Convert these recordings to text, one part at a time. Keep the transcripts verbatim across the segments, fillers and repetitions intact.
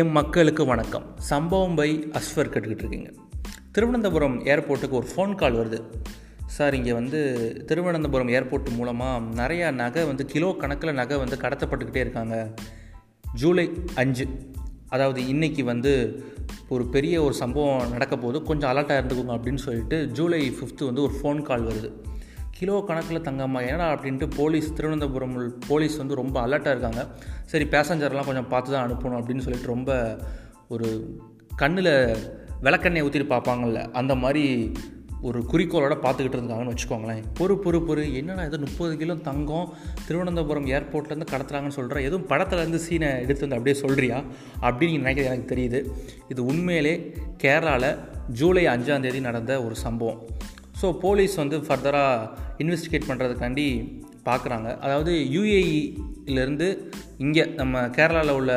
என் மக்களுக்கு வணக்கம். சம்பவம் பை அஸ்வர் கேட்டுக்கிட்டு இருக்கீங்க. திருவனந்தபுரம் ஏர்போர்ட்டுக்கு ஒரு ஃபோன் கால் வருது. சார், இங்கே வந்து திருவனந்தபுரம் ஏர்போர்ட் மூலமாக நிறையா நகை வந்து கிலோ கணக்கில் நகை வந்து கடத்தப்பட்டுக்கிட்டே இருக்காங்க. ஜூலை அஞ்சு அதாவது இன்றைக்கி வந்து ஒரு பெரிய ஒரு சம்பவம் நடக்க போது, கொஞ்சம் அலர்ட்டாக இருந்துக்கோங்க அப்படின்னு சொல்லிட்டு ஜூலை ஃபிஃப்த்து வந்து ஒரு ஃபோன் கால் வருது. கிலோ கணக்கில் தங்கம்மா ஏன்னா அப்படின்ட்டு போலீஸ் திருவனந்தபுரம் போலீஸ் வந்து ரொம்ப அலர்ட்டாக இருக்காங்க. சரி, பேசஞ்சர்லாம் கொஞ்சம் பார்த்து தான் அனுப்பணும் அப்படின்னு சொல்லிட்டு ரொம்ப ஒரு கண்ணில் விளக்கெண்ணெய் ஊற்றிட்டு பார்ப்பாங்கள்ல, அந்த மாதிரி ஒரு குறிக்கோளோட பார்த்துக்கிட்டு இருந்தாங்கன்னு வச்சுக்கோங்களேன். பொறு பொறு பொறு என்னென்னா இது முப்பது கிலோ தங்கம் திருவனந்தபுரம் ஏர்போர்ட்லேருந்து கடத்துறாங்கன்னு சொல்கிற எதுவும் படத்துலேருந்து சீனை எடுத்து வந்து அப்படியே சொல்கிறியா அப்படின்னு நினைக்கிறது எனக்கு தெரியுது. இது உண்மையிலே கேரளாவில் ஜூலை அஞ்சாம் தேதி நடந்த ஒரு சம்பவம். ஸோ போலீஸ் வந்து ஃபர்தராக இன்வெஸ்டிகேட் பண்ணுறதுக்காண்டி பார்க்குறாங்க. அதாவது யூஏஇலேருந்து இங்கே நம்ம கேரளாவில் உள்ள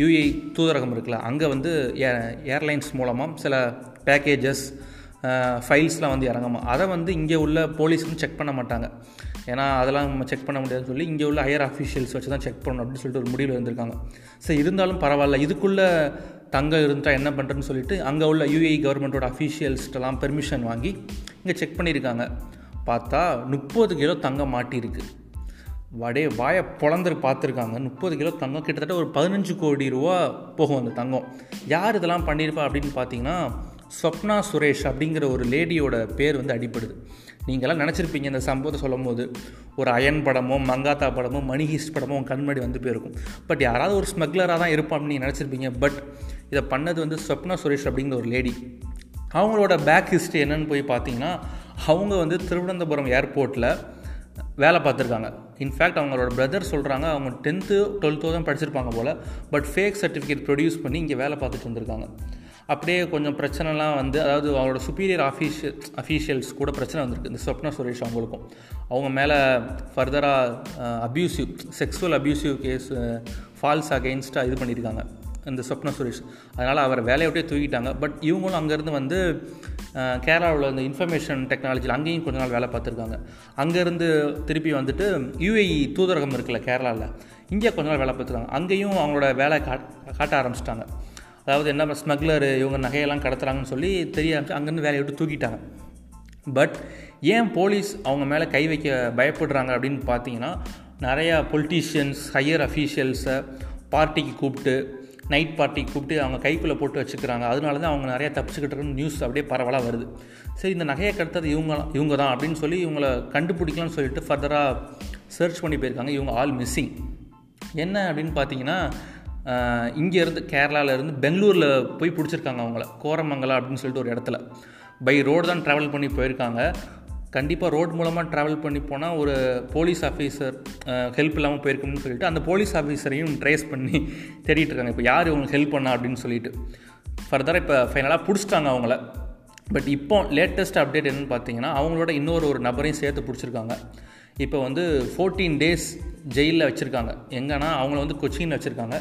யூஏஇ தூதரகம் இருக்குல்ல, அங்கே வந்து ஏ ஏர்லைன்ஸ் மூலமாக சில பேக்கேஜஸ் ஃபைல்ஸ்லாம் வந்து இறங்குமா, அதை வந்து இங்கே உள்ள போலீஸ் வந்து செக் பண்ண மாட்டாங்க. ஏன்னா அதெல்லாம் நம்ம செக் பண்ண முடியாதுன்னு சொல்லி இங்கே உள்ள ஹையர் ஆஃபீஷியல்ஸ் வச்சு தான் செக் பண்ணணும் அப்படின்னு சொல்லிட்டு ஒரு முடிவில் இருந்திருக்காங்க. சரி, இருந்தாலும் பரவாயில்ல, இதுக்குள்ளே தங்கம் இருந்தால் என்ன பண்ணுறதுன்னு சொல்லிட்டு அங்கே உள்ள யூஏஇ கவர்மெண்ட்டோட அஃபீஷியல்ஸ்டெல்லாம் பெர்மிஷன் வாங்கி இங்கே செக் பண்ணியிருக்காங்க. பார்த்தா முப்பது கிலோ தங்கம் மாட்டியிருக்கு. வடே வாயை பொழந்துரு பார்த்துருக்காங்க. முப்பது கிலோ தங்கம் கிட்டத்தட்ட ஒரு பதினஞ்சு கோடி ரூபா போகும் அந்த தங்கம். யார் இதெல்லாம் பண்ணியிருப்பா அப்படின்னு பார்த்தீங்கன்னா, ஸ்வப்னா சுரேஷ் அப்படிங்கிற ஒரு லேடியோட பேர் வந்து அடிப்படுது. நீங்களாம் நினச்சிருப்பீங்க இந்த சம்பவத்தை சொல்லும் போது ஒரு அயன் படமோ மங்காத்தா படமோ மணிஹீஸ்ட் படமோ கண்மடி வந்து போயிருக்கும். பட் யாராவது ஒரு ஸ்மக்லராக தான் இருப்பான்னு நீங்கள் நினச்சிருப்பீங்க. பட் இதை பண்ணது வந்து ஸ்வப்னா சுரேஷ் அப்படிங்கிற ஒரு லேடி. அவங்களோட பேக் ஹிஸ்ட்ரி என்னன்னு போய் பார்த்தீங்கன்னா, அவங்க வந்து திருவனந்தபுரம் ஏர்போர்ட்டில் வேலை பார்த்துருக்காங்க. இன்ஃபேக்ட் அவங்களோட பிரதர் சொல்கிறாங்க, அவங்க டென்த்து டுவெல்த்தோ தான் படிச்சிருப்பாங்க போல். பட் ஃபேக் சர்டிஃபிகேட் ப்ரொடியூஸ் பண்ணி இங்கே வேலை பார்த்துட்டு வந்திருக்காங்க. அப்படியே கொஞ்சம் பிரச்சனைலாம் வந்து, அதாவது அவரோட சுப்பீரியர் ஆஃபீஷியல் அஃபீஷியல்ஸ் கூட பிரச்சனை வந்திருக்கு இந்த ஸ்வப்னா சுரேஷ் அவங்களுக்கும். அவங்க மேலே ஃபர்தராக abusive sexual abusive case false அகெயின்ஸ்டாக இது பண்ணியிருக்காங்க இந்த ஸ்வப்னா சுரேஷ். அதனால் அவர் வேலையோட்டே தூக்கிட்டாங்க. பட் இவங்களும் அங்கேருந்து வந்து கேரளாவில் இந்த இன்ஃபர்மேஷன் டெக்னாலஜியில் அங்கேயும் கொஞ்ச நாள் வேலை பார்த்துருக்காங்க. அங்கேருந்து திருப்பி வந்துட்டு யூஏஇ தூதரகம் இருக்குல்ல கேரளாவில், இங்கே கொஞ்ச நாள் வேலை பார்த்துருக்காங்க. அங்கேயும் அவங்களோட வேலை காட் காட்ட ஆரம்பிச்சிட்டாங்க. அதாவது என்ன ஸ்மக்லர் இவங்க நகையெல்லாம் கடத்துறாங்கன்னு சொல்லி தெரிய ஆரம்பிச்சு அங்கேருந்து வேலையை விட்டு தூக்கிட்டாங்க. பட் ஏன் போலீஸ் அவங்க மேலே கை வைக்க பயப்படுறாங்க அப்படின்னு பார்த்தீங்கன்னா, நிறையா பொலிட்டீஷியன்ஸ் ஹையர் அஃபீஷியல்ஸை பார்ட்டிக்கு கூப்பிட்டு நைட் பார்ட்டிக்கு கூப்பிட்டு அவங்க கைக்குள்ளே போட்டு வச்சுக்கிறாங்க. அதனால தான் அவங்க நிறையா தப்பிச்சுக்கிட்டு நியூஸ் அப்படியே பரவலாக வருது. சரி, இந்த நகையை கடத்தது இவங்க இவங்க தான் அப்படின்னு சொல்லி இவங்களை கண்டுபிடிக்கலாம்னு சொல்லிட்டு ஃபர்தராக சர்ச் பண்ணி போயிருக்காங்க. இவங்க ஆல் மிஸ்ஸிங். என்ன அப்படின்னு பார்த்தீங்கன்னா, இங்கேருந்து கேரளாவிலேருந்து பெங்களூரில் போய் பிடிச்சிருக்காங்க அவங்கள. கோரமங்கலம் அப்படின்னு சொல்லிட்டு ஒரு இடத்துல பை ரோடு தான் ட்ராவல் பண்ணி போயிருக்காங்க. கண்டிப்பாக ரோடு மூலமாக ட்ராவல் பண்ணி போனால் ஒரு போலீஸ் ஆஃபீஸர் ஹெல்ப் இல்லாமல் போயிருக்கோம்னு சொல்லிட்டு அந்த போலீஸ் ஆஃபீஸரையும் ட்ரேஸ் பண்ணி தேடிட்டு இருக்காங்க. இப்போ யார் இவங்களுக்கு ஹெல்ப் பண்ணா அப்படின்னு சொல்லிட்டு ஃபர்தராக இப்போ ஃபைனலாக பிடிச்சிட்டாங்க அவங்கள. பட் இப்போ லேட்டஸ்ட் அப்டேட் என்னென்னு பார்த்தீங்கன்னா, அவங்களோட இன்னொரு ஒரு நபரையும் சேர்த்து பிடிச்சிருக்காங்க. இப்போ வந்து ஃபோர்டீன் டேஸ் ஜெயிலில் வச்சுருக்காங்க. எங்கன்னா அவங்கள வந்து கொச்சின்னு வச்சுருக்காங்க.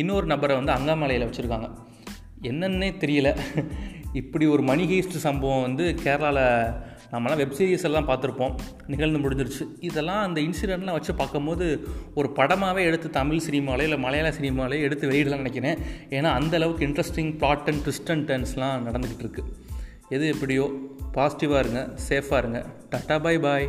இன்னொரு நபரை வந்து அங்காமலையில் வச்சுருக்காங்க. என்னன்னே தெரியல. இப்படி ஒரு மணி ஹீஸ்ட் சம்பவம் வந்து கேரளாவில் நம்மளாம் வெப்சீரிஸ் எல்லாம் பார்த்துருப்போம், நிகழ்ந்து முடிஞ்சிருச்சு. இதெல்லாம் அந்த இன்சிடெண்ட்லாம் வச்சு பார்க்கும்போது ஒரு படமாகவே எடுத்து தமிழ் சினிமாவிலே இல்லை மலையாள சினிமாவிலே எடுத்து வெளியிடலாம் நினைக்கிறேன். ஏன்னா அந்தளவுக்கு interesting plot and twist and டர்ன்ஸ்லாம் நடந்துக்கிட்டு இருக்குது. எது எப்படியோ பாசிட்டிவாக இருங்க, சேஃபாக இருங்க. டாட்டா பாய் பாய்.